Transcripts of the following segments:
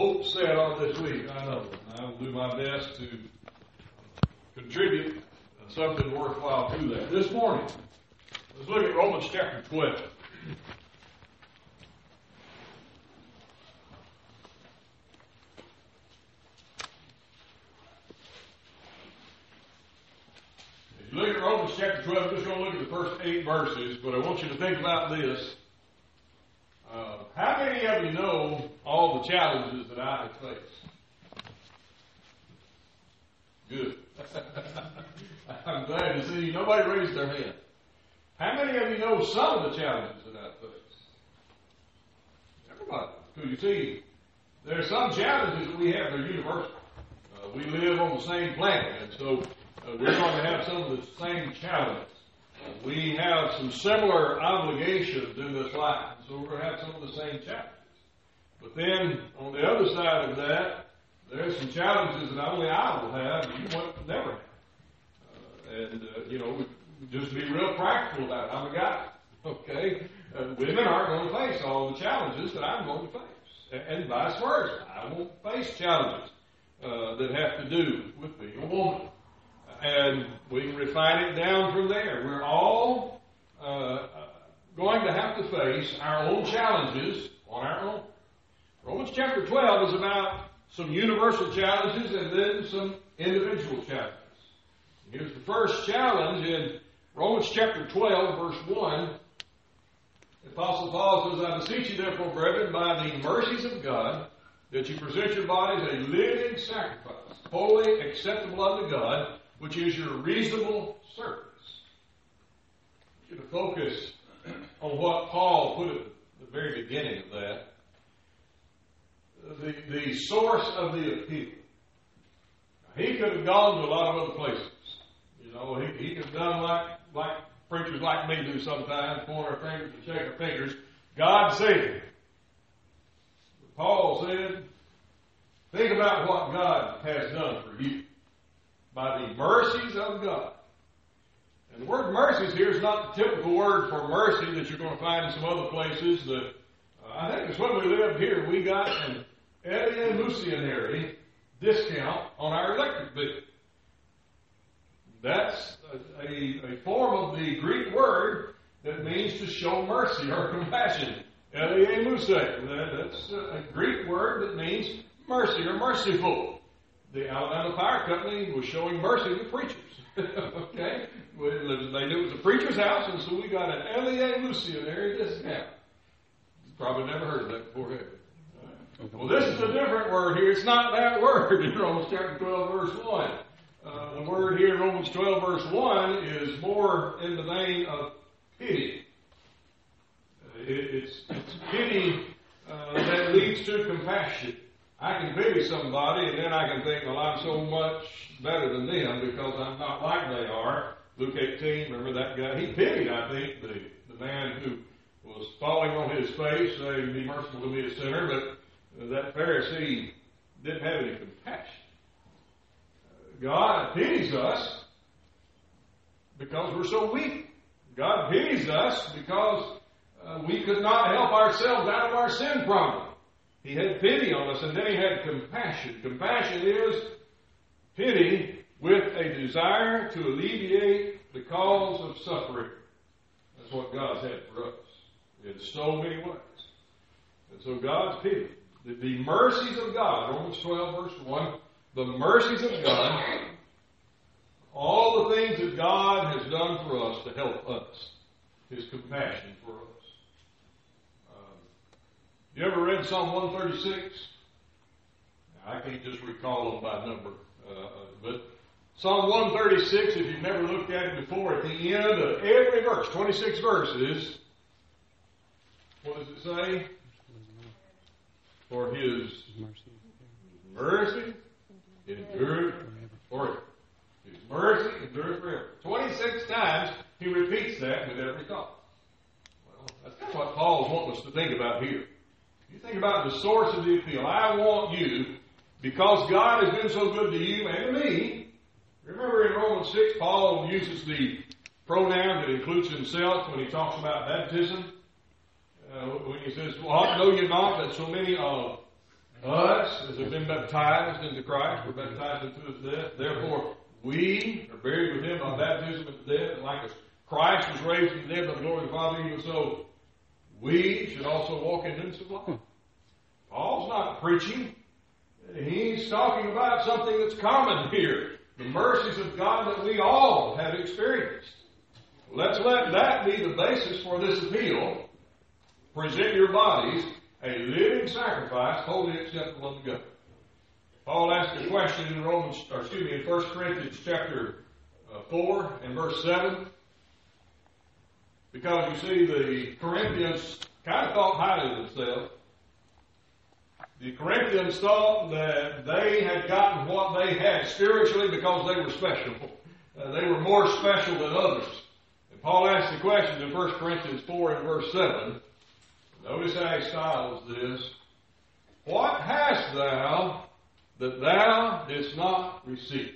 Hope said all this week, I know. I will do my best to contribute something worthwhile to that. This morning, let's look at Romans chapter 12. If you look at Romans chapter 12, I'm just going to look at the first 8 verses, but I want you to think about this. How many of you know all the challenges that I have faced? Good. I'm glad to see nobody raised their hand. How many of you know some of the challenges that I have faced? Everybody. Because you see, there are some challenges that we have that are universal. We live on the same planet, and so we're going to have some of the same challenges. We have some similar obligations in this life, so we're going to have some of the same challenges. But then, on the other side of that, there's some challenges that not only I will have, you won't never have. Just be real practical about it. I'm a guy, okay? Women aren't going to face all the challenges that I'm going to face, and vice versa. I won't face challenges that have to do with being a woman. And we can refine it down from there. We're all going to have to face our own challenges on our own. Romans chapter 12 is about some universal challenges and then some individual challenges. Here's the first challenge in Romans chapter 12, verse 1. The Apostle Paul says, I beseech you therefore, brethren, by the mercies of God, that you present your bodies a living sacrifice, holy, acceptable unto God, which is your reasonable service. You should focus on what Paul put at the very beginning of that. The source of the appeal. Now, he could have gone to a lot of other places. You know, he could have done like preachers like me do sometimes, point our fingers and shake our fingers. God said. But Paul said, think about what God has done for you. By the mercies of God. And the word mercies here is not the typical word for mercy that you're going to find in some other places. I think it's when we lived here, we got an evolutionary discount on our electric bill. That's a form of the Greek word that means to show mercy or compassion. That's a Greek word that means mercy or merciful. The Alabama Fire Company was showing mercy to preachers. Okay? They knew it was a preacher's house, and so we got an evolutionary discount. You've probably never heard of that before, have you? Well, this is a different word here. It's not that word in Romans chapter 12, verse 1. The word here in Romans 12, verse 1 is more in the vein of pity. It's pity that leads to compassion. I can pity somebody, and then I can think, well, I'm so much better than them because I'm not like they are. Luke 18, remember that guy? He pitied, I think, the man who was falling on his face, saying, be merciful to me, a sinner, but that Pharisee didn't have any compassion. God pities us because we're so weak. God pities us because we could not help ourselves out of our sin problem. He had pity on us, and then he had compassion. Compassion is pity with a desire to alleviate the cause of suffering. That's what God's had for us in so many ways. And so God's pity. The mercies of God, Romans 12, verse 1, the mercies of God, all the things that God has done for us to help us, his compassion for us. You ever read Psalm 136? Now, I can't just recall them by number. But Psalm 136, if you've never looked at it before, at the end of every verse, 26 verses, what does it say? For his mercy endureth forever. His mercy endureth forever. 26 times he repeats that with every thought. Well, that's kind of what Paul's wanting us to think about here. You think about the source of the appeal. I want you, because God has been so good to you and to me. Remember in Romans 6, Paul uses the pronoun that includes himself when he talks about baptism. When he says, well, know you not that so many of us us as have been baptized into Christ, were baptized into his death. Therefore, we are buried with him by baptism into death. And like as Christ was raised from the dead by the glory of the Father, even so, we should also walk in newness of life. Paul's not preaching. He's talking about something that's common here. The mercies of God that we all have experienced. Let's let that be the basis for this appeal. Present your bodies a living sacrifice, wholly acceptable unto God. Paul asked a question in in 1 Corinthians chapter 4 and verse 7. Because you see, the Corinthians kind of thought highly of themselves. The Corinthians thought that they had gotten what they had spiritually because they were special. They were more special than others. And Paul asked the question in 1 Corinthians 4 and verse 7. Notice how he styles this. What hast thou that thou didst not receive?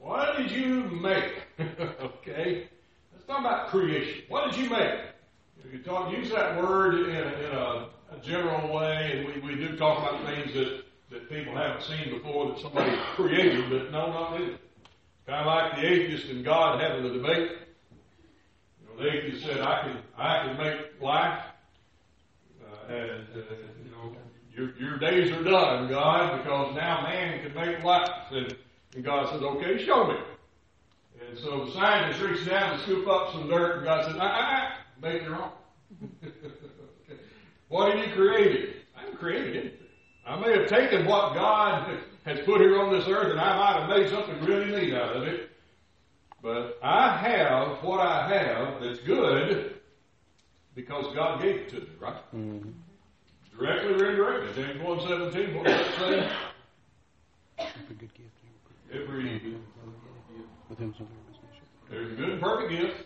What did you make? Okay. Let's talk about creation. What did you make? You can use that word in a general way, and we do talk about things that people haven't seen before that somebody created, but no, not really. Kind of like the atheist and God having the debate. The atheist said, I can make life, your days are done, God, because now man can make life. And God says, okay, show me. And so the scientist reaches down to scoop up some dirt, and God says, make your own. Okay. What have you created? I haven't created anything. I may have taken what God has put here on this earth, and I might have made something really neat out of it. But I have what I have that's good because God gave it to me, right? Mm-hmm. Directly or indirectly. James 1:17, what does it say? Every good gift. There's a good and perfect gift.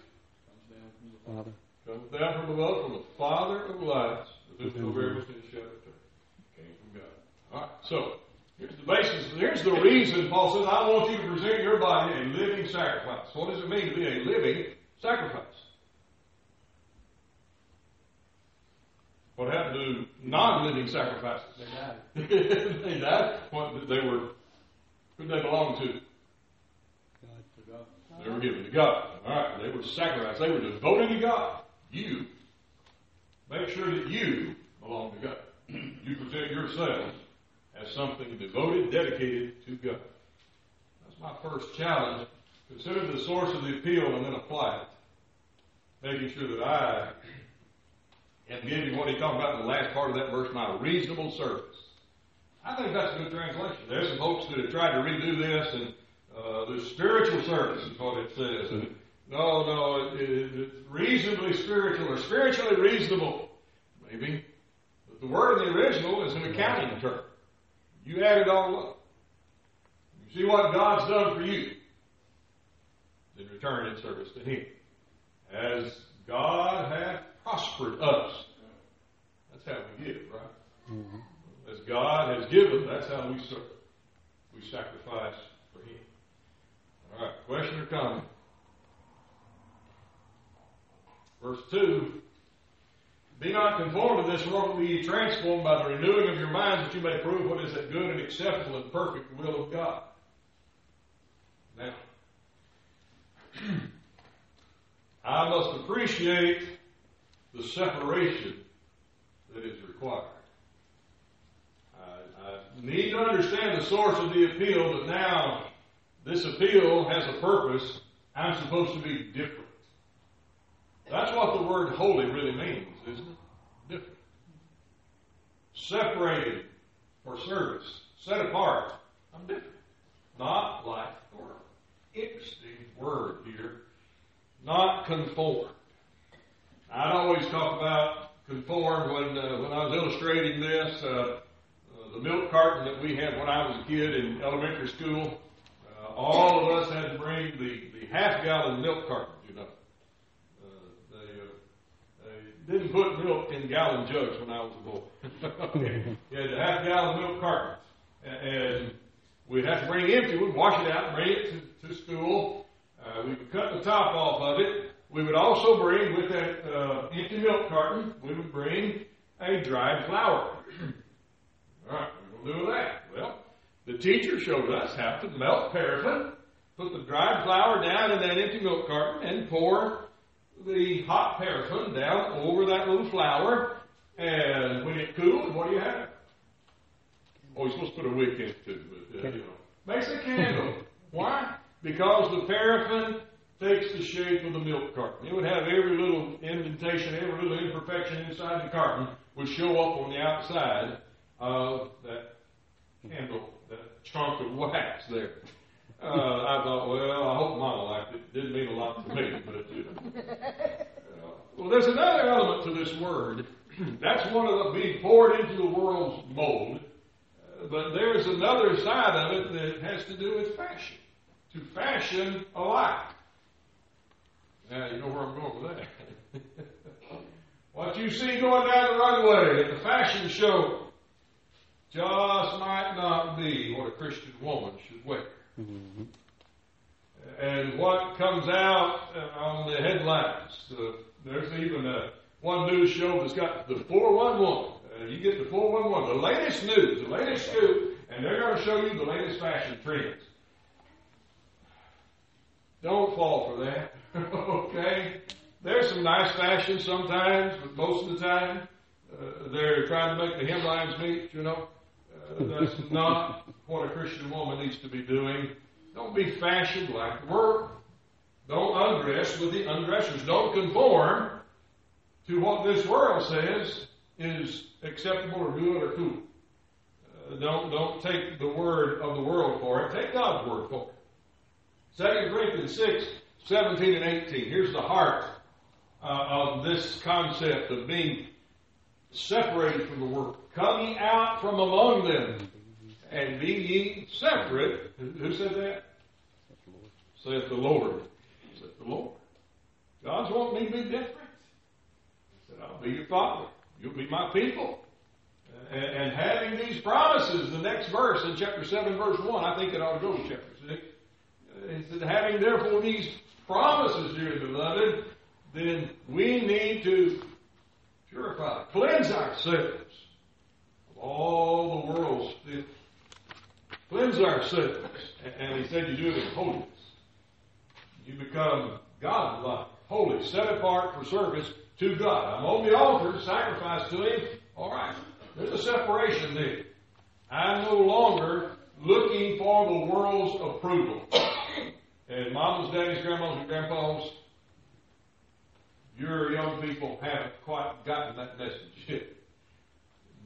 Comes down from above, from the Father of lights, who no variableness in the shadow of turning. Came from God. All right, so. Here's the basis. Here's the reason Paul says, I want you to present your body a living sacrifice. What does it mean to be a living sacrifice? What happened to non-living sacrifices? They died. They died. Who did they belong to? God. To God. They were given to God. All right. They were sacrificed. They were devoted to God. You make sure that you belong to God. You present yourselves as something devoted, dedicated to God. That's my first challenge. Consider the source of the appeal and then apply it. Making sure that I am giving what he talked about in the last part of that verse, my reasonable service. I think that's a good translation. There's some folks that have tried to redo this, and the spiritual service is what it says. And it's reasonably spiritual or spiritually reasonable, maybe. But the word in the original is an accounting term. You add it all up. You see what God's done for you. Then return in service to him. As God hath prospered us. That's how we give, right? Mm-hmm. As God has given, that's how we serve. We sacrifice for him. All right, question or comment? Verse 2. Be not conformed to this world, but be ye transformed by the renewing of your minds, that you may prove what is that good and acceptable and perfect will of God. Now, I must appreciate the separation that is required. I need to understand the source of the appeal, but now this appeal has a purpose. I'm supposed to be different. That's what the word holy really means, isn't it? Different. Separated for service. Set apart. I'm different. Not like the world. Interesting word here. Not conformed. I'd always talk about conformed when I was illustrating this. The milk carton that we had when I was a kid in elementary school, all of us had to bring the half-gallon milk carton, you know. Didn't put milk in gallon jugs when I was a boy. Okay. You had a half-gallon milk carton. And we'd have to bring it empty. We'd wash it out and bring it to school. We would cut the top off of it. We would also bring, with that empty milk carton, we would bring a dried flower. teacher showed us how to melt paraffin, put the dried flour down in that empty milk carton, and pour the hot paraffin down over that little flour. And when it cools, what do you have? Oh, you're supposed to put a wick in it too. But, you know. Makes a candle. Why? Because the paraffin takes the shape of the milk carton. It would have every little indentation, every little imperfection inside the carton would show up on the outside of that candle, that chunk of wax there. I thought, well, I hope Mama liked it. It didn't mean a lot to me, but it did. Well, there's another element to this word. That's one of the being poured into the world's mold. But there's another side of it that has to do with fashion. To fashion a life. Now, you know where I'm going with that. What you see going down the runway at the fashion show just might not be what a Christian woman should wear. Mm-hmm. And what comes out on the headlines. There's even one news show that's got the 411. You get the 411, the latest news, the latest scoop, and they're going to show you the latest fashion trends. Don't fall for that, okay? There's some nice fashion sometimes, but most of the time they're trying to make the hemlines meet, you know. That's not what a Christian woman needs to be doing. Don't be fashioned like the world. Don't undress with the undressers. Don't conform to what this world says is acceptable or good or cool. Don't take the word of the world for it. Take God's word for it. 2 Corinthians 6, 17 and 18. Here's the heart of this concept of being separated from the world. Come ye out from among them, and be ye separate. Who said that? Saith the Lord. Saith the Lord. God's want me to be different. He said, I'll be your father. You'll be my people. And having these promises, the next verse in chapter 7, verse 1, I think it ought to go to chapter 6. He said, having therefore these promises, dear beloved, then we need to purify, cleanse ourselves of all the world's filth. Cleanse ourselves. And he said you do it in holiness. You become God-like, holy, set apart for service to God. I'm on the altar to sacrifice to Him. All right. There's a separation there. I'm no longer looking for the world's approval. And mamas, daddies, grandmas, and grandpas, your young people haven't quite gotten that message yet.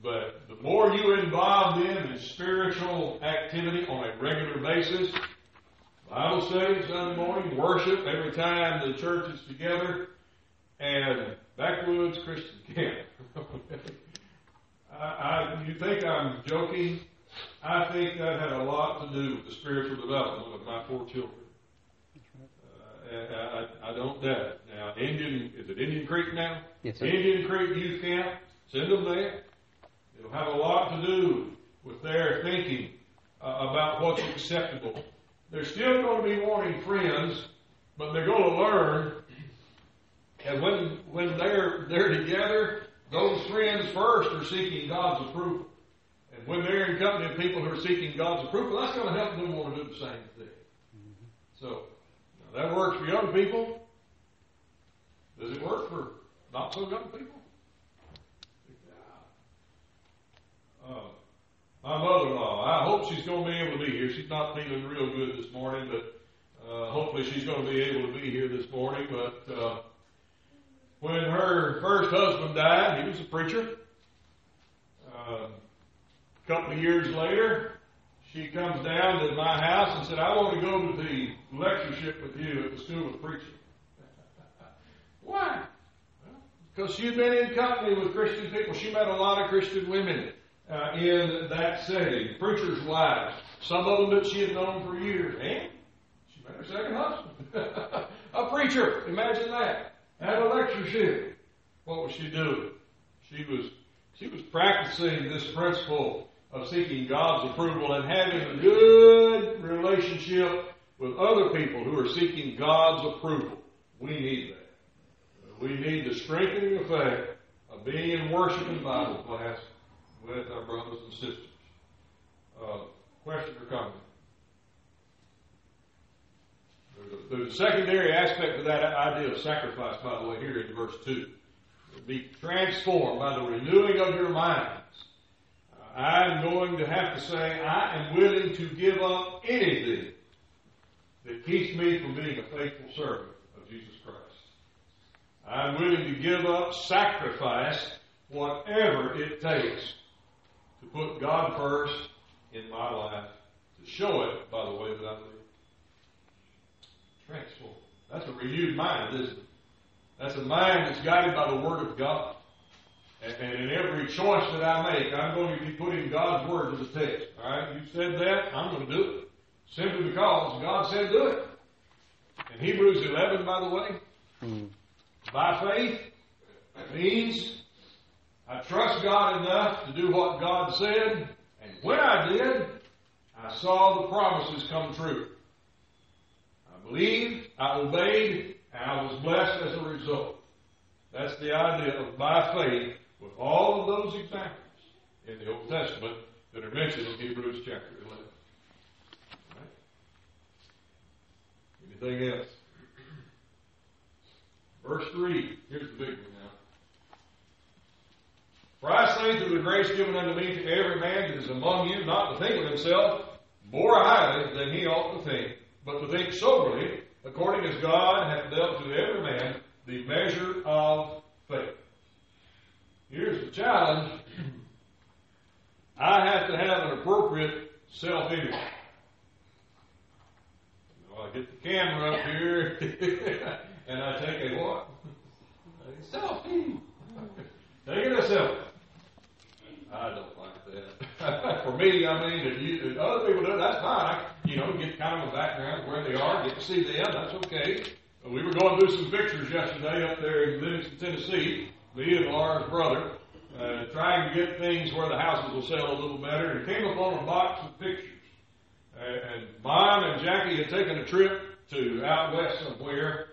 But the more you involve them in spiritual activity on a regular basis, the Bible study, Sunday morning, worship, every time the church is together, and backwoods Christian camp. You think I'm joking? I think that had a lot to do with the spiritual development of my four children. I don't doubt it. Now, is it Indian Creek now? Yes, sir. Indian Creek Youth Camp. Send them there. It'll have a lot to do with their thinking about what's acceptable. They're still going to be wanting friends, but they're going to learn. And when they're together, those friends first are seeking God's approval. And when they're in company of people who are seeking God's approval, that's going to help them want to do the same thing. Mm-hmm. So, now that works for young people. Does it work for not so young people? Yeah. My mother-in-law, I hope she's going to be able to be here. She's not feeling real good this morning, but hopefully she's going to be able to be here this morning. But when her first husband died, he was a preacher. A couple of years later, she comes down to my house and said, I want to go to the lectureship with you at the School of Preaching. Why? Well, because she'd been in company with Christian people. She met a lot of Christian women in that setting, preachers' wives, some of them that she had known for years. And she met her second husband, a preacher. Imagine that. Had a lectureship. What was she doing? She was practicing this principle of seeking God's approval and having a good relationship with other people who are seeking God's approval. We need that. We need the strengthening effect of being in worship and Bible class with our brothers and sisters. Question or comment? There's a secondary aspect of that idea of sacrifice, by the way, here in verse 2. Be transformed by the renewing of your minds. I'm going to have to say, I am willing to give up anything that keeps me from being a faithful servant of Jesus Christ. I'm willing to give up, sacrifice, whatever it takes to put God first in my life, to show it by the way that I live. Transformed. That's a renewed mind, isn't it? That's a mind that's guided by the Word of God. And in every choice that I make, I'm going to be putting God's Word to the test. All right, you said that, I'm going to do it. Simply because God said do it. In Hebrews 11, by the way, by faith, it means I trust God enough to do what God said, and when I did, I saw the promises come true. I believed, I obeyed, and I was blessed as a result. That's the idea of by faith with all of those examples in the Old Testament that are mentioned in Hebrews chapter 11. All right. Anything else? Verse 3. Here's the big one now. For I say through the grace given unto me to every man that is among you, not to think of himself more highly than he ought to think, but to think soberly, according as God hath dealt to every man the measure of faith. Here's the challenge. I have to have an appropriate self-image. You know, I get the camera up here, and I take a what? A selfie. Take it a selfie. I don't like that. For me, I mean, if other people do it, that's fine. You know, get kind of a background where they are, get to see them, that's okay. We were going through some pictures yesterday up there in Livingston, Tennessee, me and Laura's brother, trying to get things where the houses will sell a little better, and came upon a box of pictures. And Mom and Jackie had taken a trip to out west somewhere,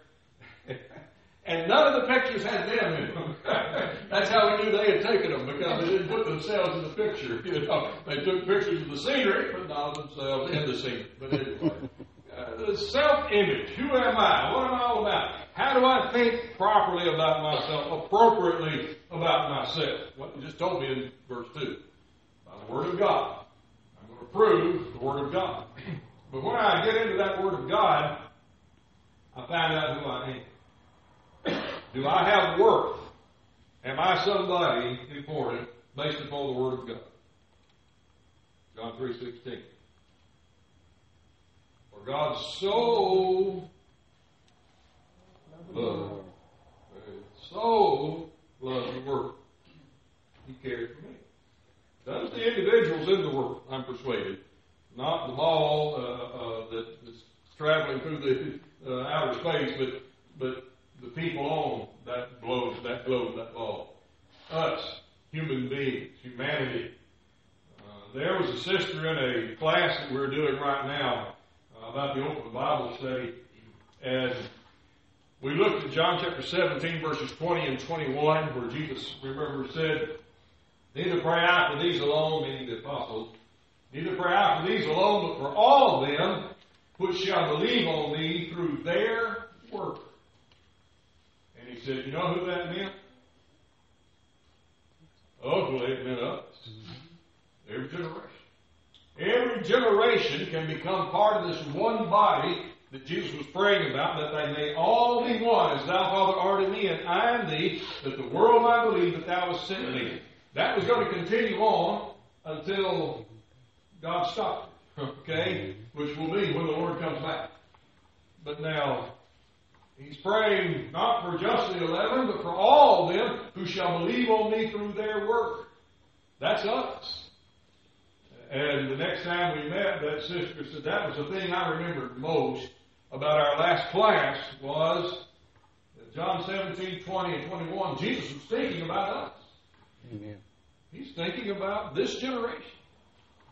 and none of the pictures had them in them. That's how we knew they had taken them, because they didn't put themselves in the picture. You know, they took pictures of the scenery, but not of themselves in the scenery. But anyway, the self-image. Who am I? What am I all about? How do I think properly about myself, appropriately about myself? What you just told me in verse 2. By the Word of God. I'm going to prove the Word of God. But when I get into that Word of God, I find out who I am. Do I have worth? Am I somebody important based upon the Word of God? John 3:16. For God so loved the world. He cared for me. Those are the individuals in the world, I'm persuaded. Not the ball that's traveling through the outer space, but the people on that globe, that ball. Us, human beings, humanity. There was a sister in a class that we're doing right now about the open Bible study, and we looked at John chapter 17, verses 20 and 21, where Jesus, remember, said, neither pray I for these alone, meaning the apostles, neither pray I for these alone, but for all of them which shall believe on me through their work. And he said, you know who that meant? Hopefully it meant us. Every generation. Every generation can become part of this one body that Jesus was praying about, that they may all be one, as thou, Father, art in me, and I in thee, that the world might believe that thou hast sent me. That was going to continue on until God stopped it, okay? Which will be when the Lord comes back. But now, he's praying not for just the 11, but for all of them who shall believe on me through their work. That's us. And the next time we met, that sister said, that was the thing I remembered most about our last class was that John 17, 20, and 21, Jesus was thinking about us. Amen. He's thinking about this generation,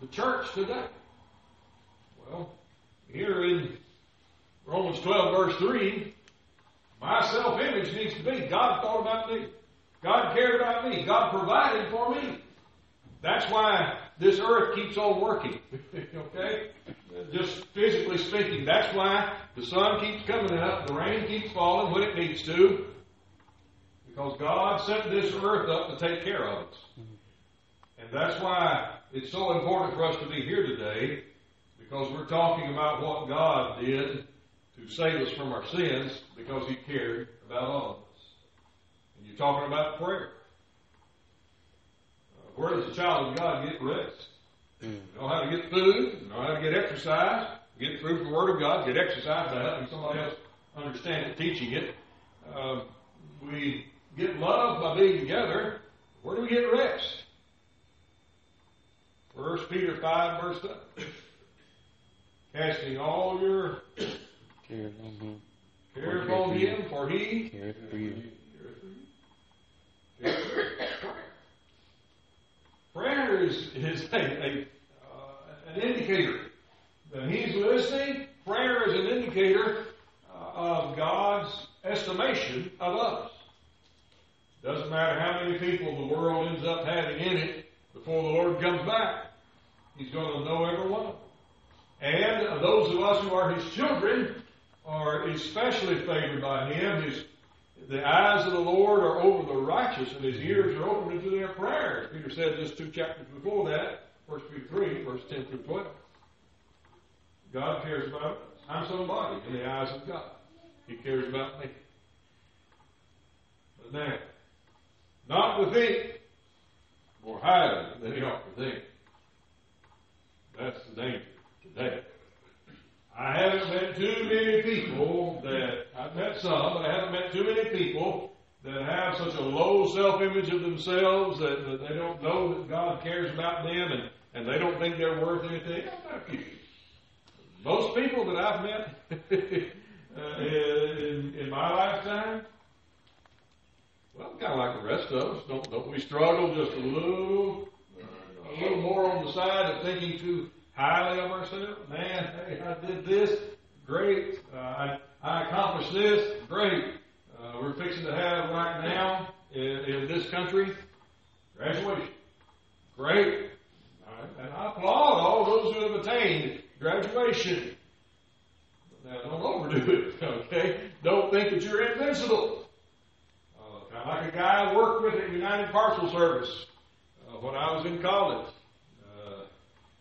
the church today. Well, here in Romans 12, verse 3, my self-image needs to be, God thought about me. God cared about me. God provided for me. That's why this earth keeps on working, okay? Just physically speaking. That's why the sun keeps coming up, the rain keeps falling when it needs to, because God set this earth up to take care of us. And that's why it's so important for us to be here today, because we're talking about what God did to save us from our sins, because He cared about all of us. And you're talking about prayer. Where does a child of God get rest? Know how to get food, know how to get exercise, get through the Word of God, get exercise by helping somebody else understand it, teaching it. We get love by being together. Where do we get rest? 1 Peter 5, verse 7. Casting all your cares on Him, for He careth for you. Prayer is an indicator that He's listening. Prayer is an indicator of God's estimation of us. Doesn't matter how many people the world ends up having in it before the Lord comes back. He's going to know every one of them. And those of us who are His children are especially favored by Him. The eyes of the Lord are over the righteous, and His ears are open unto their prayers. Peter said this 2 chapters before that, 1 Peter 3, verse 10 through 12. God cares about us. I'm somebody in the eyes of God. He cares about me. But now, not to think more highly than He ought to think. That's the danger today. I haven't met too many people that, I've met some, but I haven't met too many people that have such a low self-image of themselves that they don't know that God cares about them and they don't think they're worth anything. Most people that I've met in my lifetime, well, kind of like the rest of us, don't we struggle just a little more on the side of thinking too highly of ourselves? Man, hey, I did this, great. I accomplished this, great. We're fixing to have right now in this country graduation, great. All right. And I applaud all those who have attained graduation. Now, don't overdo it, okay? Don't think that you're invincible. Kind of like a guy I worked with at United Parcel Service when I was in college.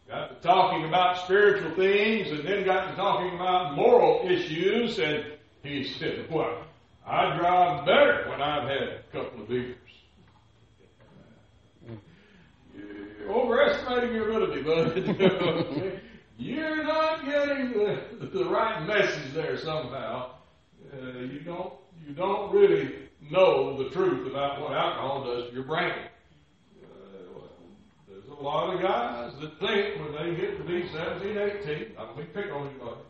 Got to talking about spiritual things and then got to talking about moral issues, and he said, well, I drive better when I've had a couple of beers. You're overestimating your ability, bud. You're not getting the right message there somehow. You don't really know the truth about what alcohol does to your brain. A lot of guys that think when they get to be 17, 18, I don't think pick on anybody,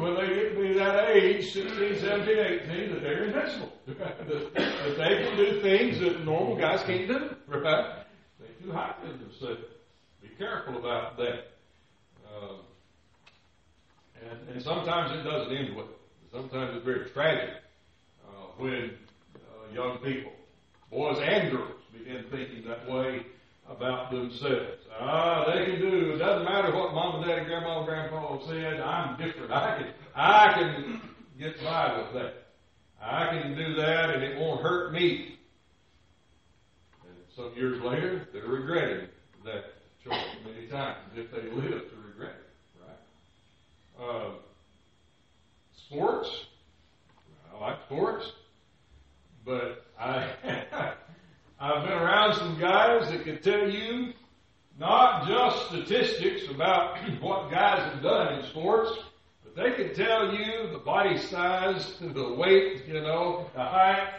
when they get to be that age, 16, 17, 18, that they're invincible. That they can do things that normal guys can't do, right? They do hide in themselves. Be careful about that. And sometimes it doesn't end well. Sometimes it's very tragic when young people, boys and girls, begin thinking that way about themselves. They can do, it doesn't matter what mom and dad and grandma and grandpa said, I'm different. I can get by with that. I can do that and it won't hurt me. And some years later, they're regretting that choice many times, if they live to regret it, right? Sports. I like sports. But I've been around some guys that could tell you not just statistics about what guys have done in sports, but they could tell you the body size, the weight, the height,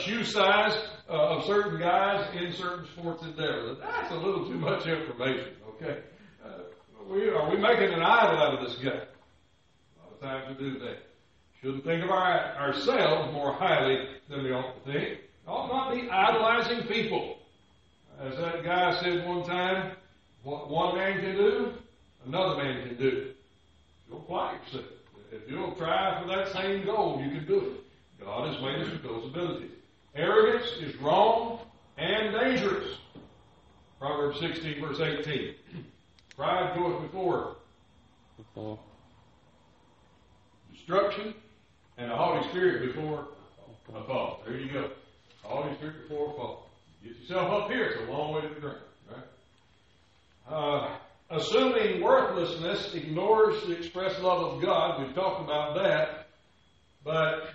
shoe size of certain guys in certain sports endeavors. That's a little too much information, okay? Are we making an idol out of this guy? A lot of times we do that. Shouldn't think of ourselves more highly than we ought to think. Ought not be idolizing people. As that guy said one time, what one man can do, another man can do. You'll apply yourself. If you'll try for that same goal, you can do it. God has made us with those abilities. Arrogance is wrong and dangerous. Proverbs 16, verse 18. Pride goeth before destruction, and a haughty spirit before a fall. There you go. A haughty spirit before a fall. Get yourself up here. It's a long way to the ground. Right? Assuming worthlessness ignores the express love of God. We've talked about that. But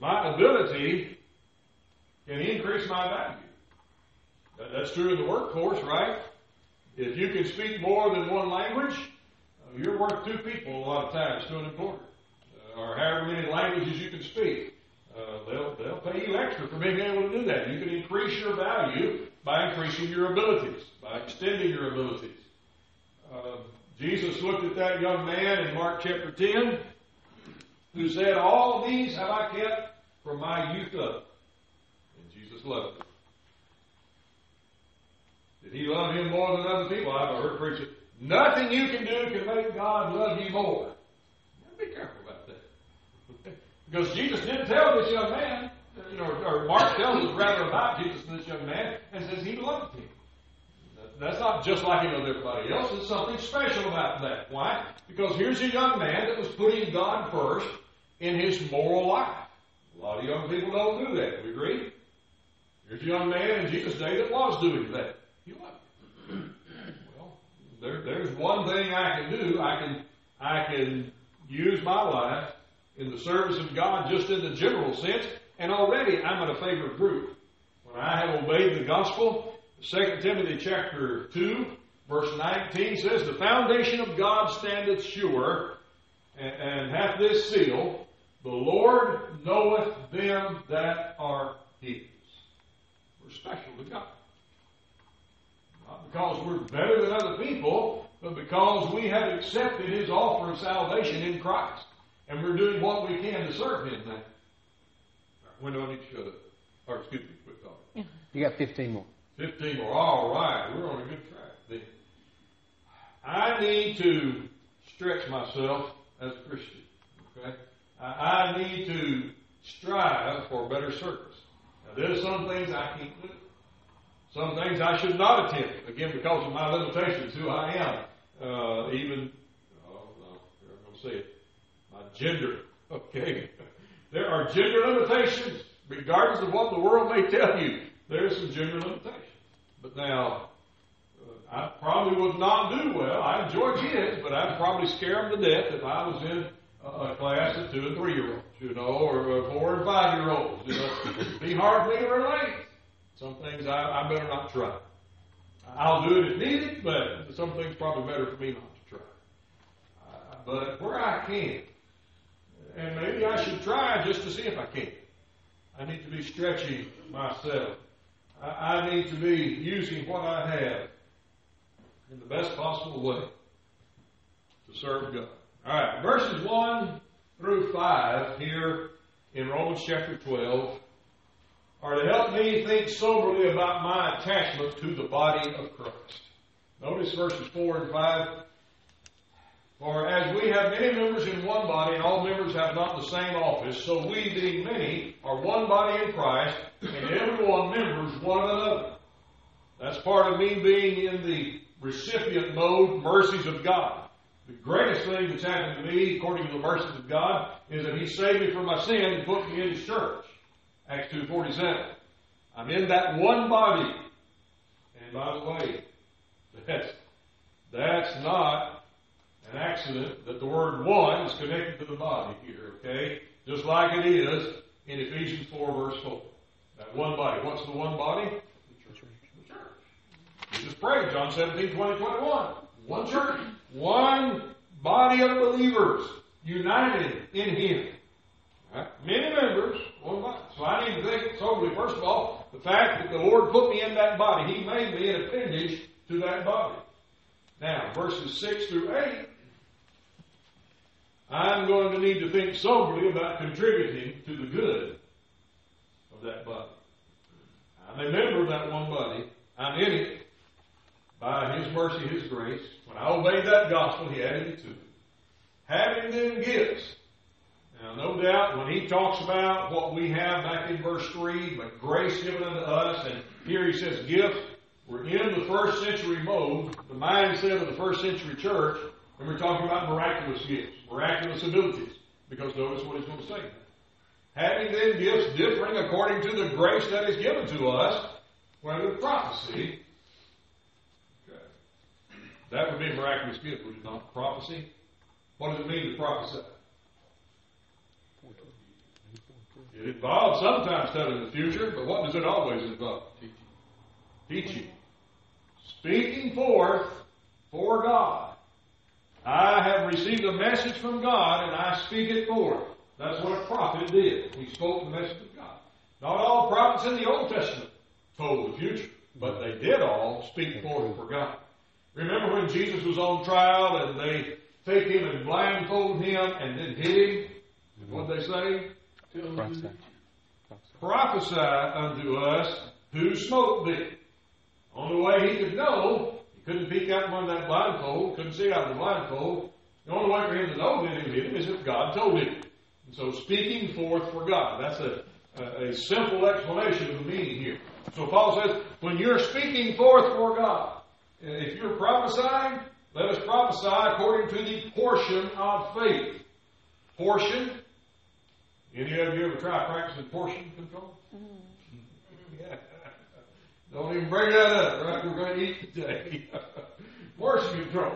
my ability can increase my value. That's true in the workforce, right? If you can speak more than one language, you're worth two people a lot of times to an employer. Or however many languages you can speak. They'll pay you extra for being able to do that. You can increase your value by increasing your abilities, by extending your abilities. Jesus looked at that young man in Mark chapter 10 who said, all these have I kept from my youth up. And Jesus loved him. Did he love him more than other people? I've heard preachers, nothing you can do can make God love you more. Now, be careful about that. Because Jesus did tell this young man, or Mark tells us rather about Jesus and this young man, and says he loved him. That's not just like him with everybody else. There's something special about that. Why? Because here's a young man that was putting God first in his moral life. A lot of young people don't do that. Do we agree? Here's a young man in Jesus' day that was doing that. He loved him. Well, there's one thing I can do. I can use my life in the service of God just in the general sense, and already I'm in a favored group. When I have obeyed the gospel, 2 Timothy chapter 2, verse 19 says, the foundation of God standeth sure, and hath this seal, the Lord knoweth them that are His. We're special to God. Not because we're better than other people, but because we have accepted His offer of salvation in Christ. And we're doing what we can to serve Him now. When do I need to shut up? Or excuse me, quick talk. Yeah. You got 15 more. 15 more. All right. We're on a good track then. I need to stretch myself as a Christian. Okay? I need to strive for better service. Now, there's some things I can't do. Some things I should not attempt. Again, because of my limitations, who I am. I'm going to say it. My gender. Okay. There are gender limitations, regardless of what the world may tell you. There's some gender limitations. But now, I probably would not do well. I enjoy kids, but I'd probably scare them to death if I was in a class of 2- and 3-year-olds, or 4- and 5-year-olds. It'd be hard for me to relate. Some things I better not try. I'll do it if needed, but some things probably better for me not to try. But where I can, and maybe I should try just to see if I can. I need to be stretching myself. I need to be using what I have in the best possible way to serve God. All right, verses 1 through 5 here in Romans chapter 12 are to help me think soberly about my attachment to the body of Christ. Notice verses 4 and 5. For as we have many members in one body, and all members have not the same office, so we, being many, are one body in Christ, and everyone members one another. That's part of me being in the recipient mode, mercies of God. The greatest thing that's happened to me, according to the mercies of God, is that He saved me from my sin and put me in His church. Acts 2:47. I'm in that one body. And by the way, that's not an accident that the word one is connected to the body here, okay? Just like it is in Ephesians 4, verse 4. That one body. What's the one body? The church. The church. Jesus prayed, John 17:20-21. One church. One body of believers united in Him. All right? Many members, one body. So I need to think soberly. First of all, the fact that the Lord put me in that body. He made me an appendage to that body. Now, verses 6 through 8. I'm going to need to think soberly about contributing to the good of that body. I'm a member of that one body. I'm in it by His mercy, His grace. When I obeyed that gospel, He added it to me. Having them gifts. Now, no doubt, when He talks about what we have back in verse 3, but grace given unto us, and here He says gifts, We're in the first century mode, the mindset of the first century church, and we're talking about miraculous gifts, miraculous abilities, because notice what he's going to say. Having then gifts differing according to the grace that is given to us, whether prophecy, okay, that would be a miraculous gift, would it not? Prophecy. What does it mean to prophesy? It involves sometimes telling the future, but what does it always involve? Teaching. Speaking forth for God. I have received a message from God, and I speak it forth. That's what a prophet did. He spoke the message of God. Not all prophets in the Old Testament told the future, but they did all speak forth for God. Remember when Jesus was on trial, and they take him and blindfold him, and then hit him? What did they say? Prophesy unto us who smote thee. Only way he could know, he couldn't peek out from that blindfold, couldn't see out of the blindfold. The only way for him to know that he hit him is if God told him. And so speaking forth for God. That's a simple explanation of the meaning here. So Paul says, when you're speaking forth for God, if you're prophesying, let us prophesy according to the portion of faith. Portion. Any of you ever try practicing portion control? Yeah. Don't even bring that up, right? We're going to eat today. Portion control.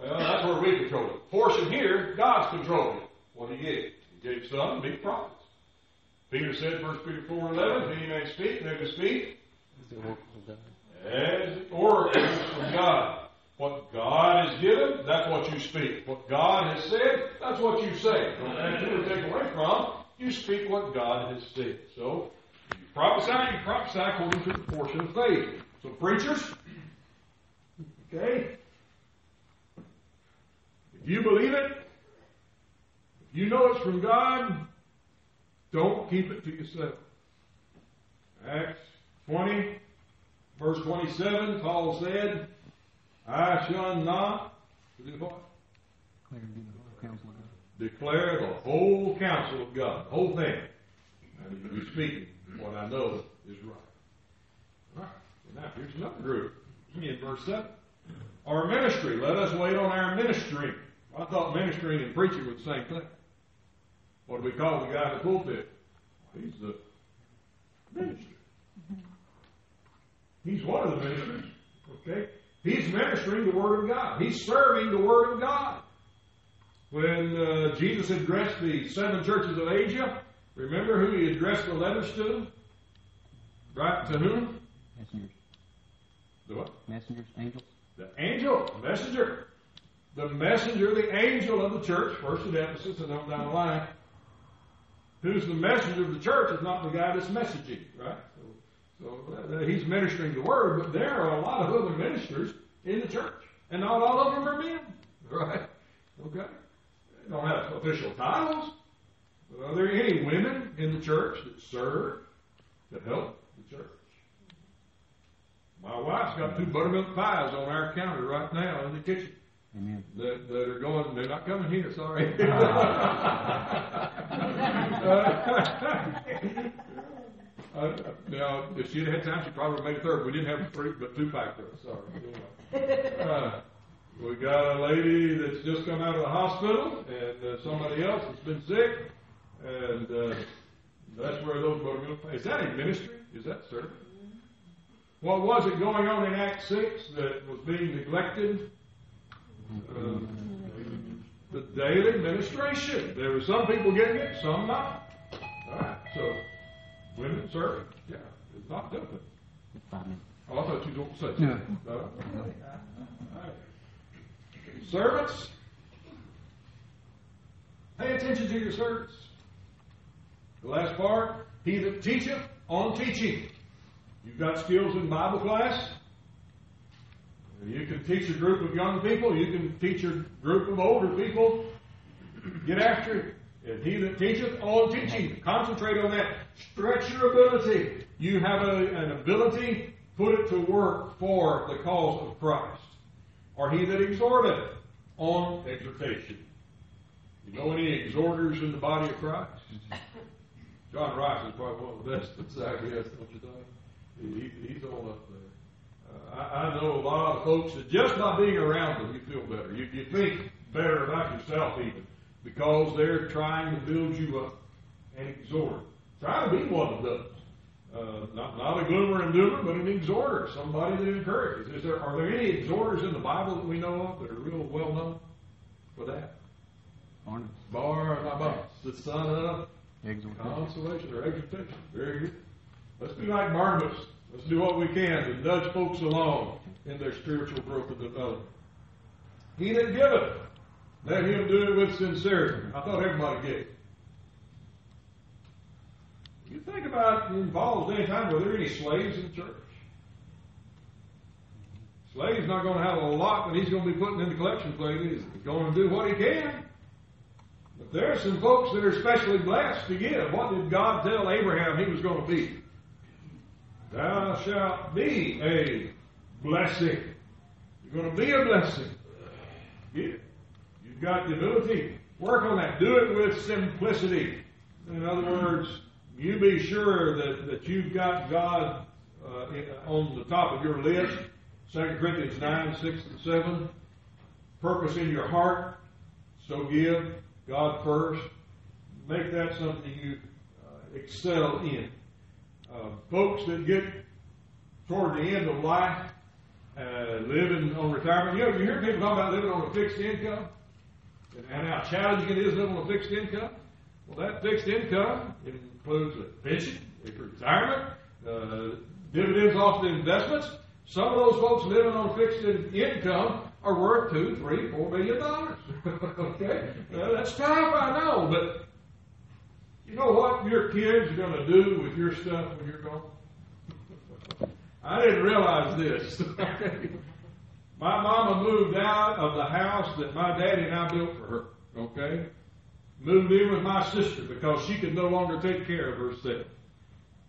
Well, that's where we control it. Portion here, God's controlling it. What he gave. He gave some big prophets. Peter said, 1 Peter 4:11, he may speak, they may speak. As the oracles of God. As the oracles from God. What God has given, that's what you speak. What God has said, that's what you say. Don't ask you to take away from. You speak what God has said. So, you prophesy according to the portion of faith. So, preachers, okay? If you believe it, if you know it's from God, don't keep it to yourself. Acts 20, verse 27, Paul said, I shall not declare the whole counsel of God, the whole thing. And you're speaking what I know is right. All right. Well, now, here's another group. In verse 7. Our ministry. Let us wait on our ministry. I thought ministering and preaching were the same thing. What do we call the guy in the pulpit? He's the minister. He's one of the ministers. Okay? He's ministering the Word of God. He's serving the Word of God. When Jesus addressed the seven churches of Asia, remember who he addressed the letters to? Right, to whom? Messengers. The what? Messengers, angels. The angel, messenger. The messenger, the angel of the church, first at Ephesus and on down the line. Who's the messenger of the church is not the guy that's messaging, right? So he's ministering the word, but there are a lot of other ministers in the church. And not all of them are men. Right? Okay? They don't have official titles. But are there any women in the church that serve, that help the church? My wife's got two buttermilk pies on our counter right now in the kitchen. Amen. That are going, they're not coming here, sorry. Now, if she'd had time, she probably made a third. We didn't have three, but two factors. Sorry. We got a lady that's just come out of the hospital, and somebody else that's been sick, and that's where those buttermilk pies. Is that in ministry? Is that serving? What was it going on in Acts 6 that was being neglected? The daily administration. There were some people getting it, some not. All right, so. Women serving. Yeah, it's not different. Oh, I thought you don't say that. Yeah. No. Right. Servants. Pay attention to your servants. The last part, he that teacheth on teaching. You've got skills in Bible class. You can teach a group of young people. You can teach a group of older people. Get after it. And he that teacheth on teaching. Concentrate on that. Stretch your ability. You have an ability, put it to work for the cause of Christ. Or he that exhorteth on exhortation. You know any exhorters in the body of Christ? John Rice is probably one of the best, I guess, don't you think? He's all up there. I know a lot of folks that just by being around them, you feel better. You think better about yourself even, because they're trying to build you up and exhort. Try to be one of those. Not a gloomer and doomer, but an exhorter, somebody that encourages. Are there any exhorters in the Bible that we know of that are real well known for that? Barnabas. The son of consolation or exhortation. Very good. Let's be like Barnabas. Let's do what we can to nudge folks along in their spiritual growth and development. He that giveth, let him do it with sincerity. I thought everybody gave. You think about involved any time were there any slaves in the church? Slave's not going to have a lot, but he's going to be putting in the collection plate. He's going to do what he can. But there are some folks that are especially blessed to give. What did God tell Abraham he was going to be? Thou shalt be a blessing. You're going to be a blessing. Give. You've got the ability. Work on that. Do it with simplicity. In other words, you be sure that you've got God on the top of your list. 2 Corinthians 9, 6 and 7. Purpose in your heart. So give. God first. Make that something you excel in. Folks that get toward the end of life, living on retirement. You hear people talk about living on a fixed income and how challenging it is living on a fixed income. Well, that fixed income includes a pension, a retirement, dividends off the investments. Some of those folks living on fixed income are worth $2, $3, $4 million. Okay? That's tough, I know, but you know what your kids are going to do with your stuff when you're gone? I didn't realize this. My mama moved out of the house that my daddy and I built for her. Okay? Moved in with my sister because she could no longer take care of herself.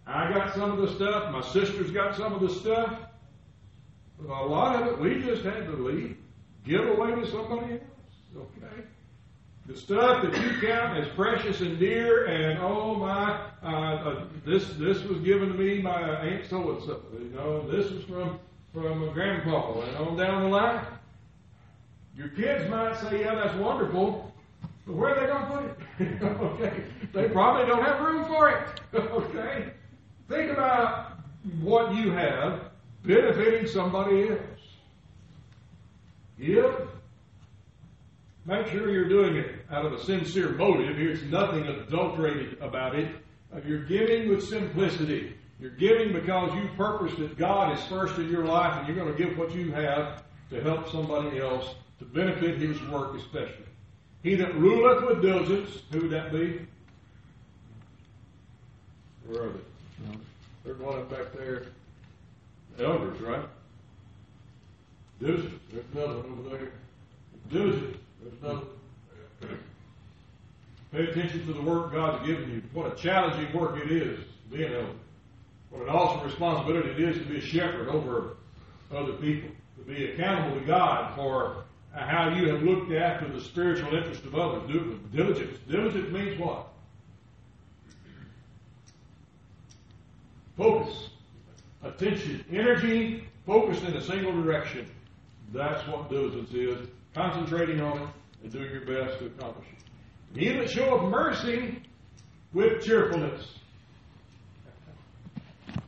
I got some of the stuff. My sister's got some of the stuff. But a lot of it, we just had to leave. Give away to somebody else. Okay? The stuff that you count as precious and dear, and oh my, this was given to me by Aunt so and so, you know, and this was from Grandpa, and on down the line. Your kids might say, "Yeah, that's wonderful," but where are they going to put it? Okay, they probably don't have room for it. Okay, think about what you have benefiting somebody else. Give. Make sure you're doing it out of a sincere motive. There's nothing adulterated about it. You're giving with simplicity. You're giving because you purpose that God is first in your life, and you're going to give what you have to help somebody else, to benefit his work especially. He that ruleth with diligence, who would that be? Where are they? There's one up back there. The elders, right? Diligence. There's another one over there. Diligence. There's no. Pay attention to the work God's given you. What a challenging work it is to be an elder. What an awesome responsibility it is to be a shepherd over other people. To be accountable to God for how you have looked after the spiritual interest of others. Do it with diligence. Diligence means what? Focus. Attention. Energy focused in a single direction. That's what diligence is. Concentrating on it and doing your best to accomplish it. He that showeth mercy with cheerfulness.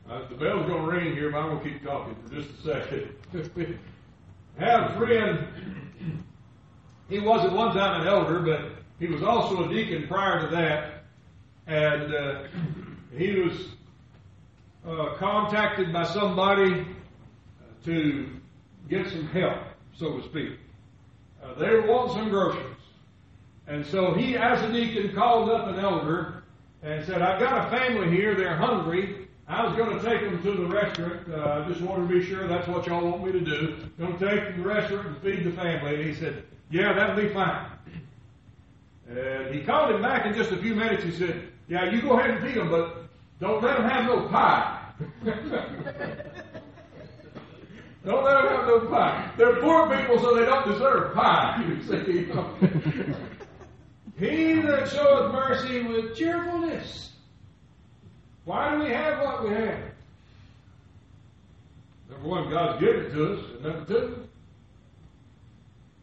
The bell's going to ring here, but I'm going to keep talking for just a second. I had a friend. He was at one time an elder, but he was also a deacon prior to that. And he was contacted by somebody to get some help, so to speak. They were wanting some groceries. And so he, as a deacon, called up an elder and said, "I've got a family here. They're hungry. I was going to take them to the restaurant. I just wanted to be sure that's what y'all want me to do. Going to take them to the restaurant and feed the family." And he said, "Yeah, that'll be fine." And he called him back in just a few minutes. He said, "Yeah, you go ahead and feed them, but don't let them have no pie." Don't let them have no pie. They're poor people, so they don't deserve pie, you see. He that showeth mercy with cheerfulness. Why do we have what we have? Number Number one, God's given it to us. And number two,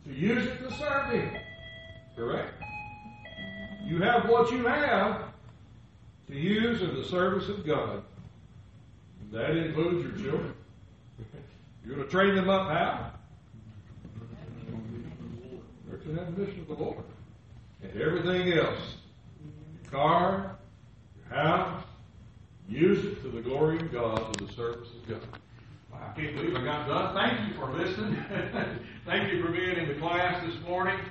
to use it to serve Him. Correct? You have what you have to use in the service of God. That includes your children. You're going to train them up how? They're to have the mission of the Lord. And everything else, your car, your house, use it to the glory of God, to the service of God. Wow, I can't believe I got done. Thank you for listening. Thank you for being in the class this morning.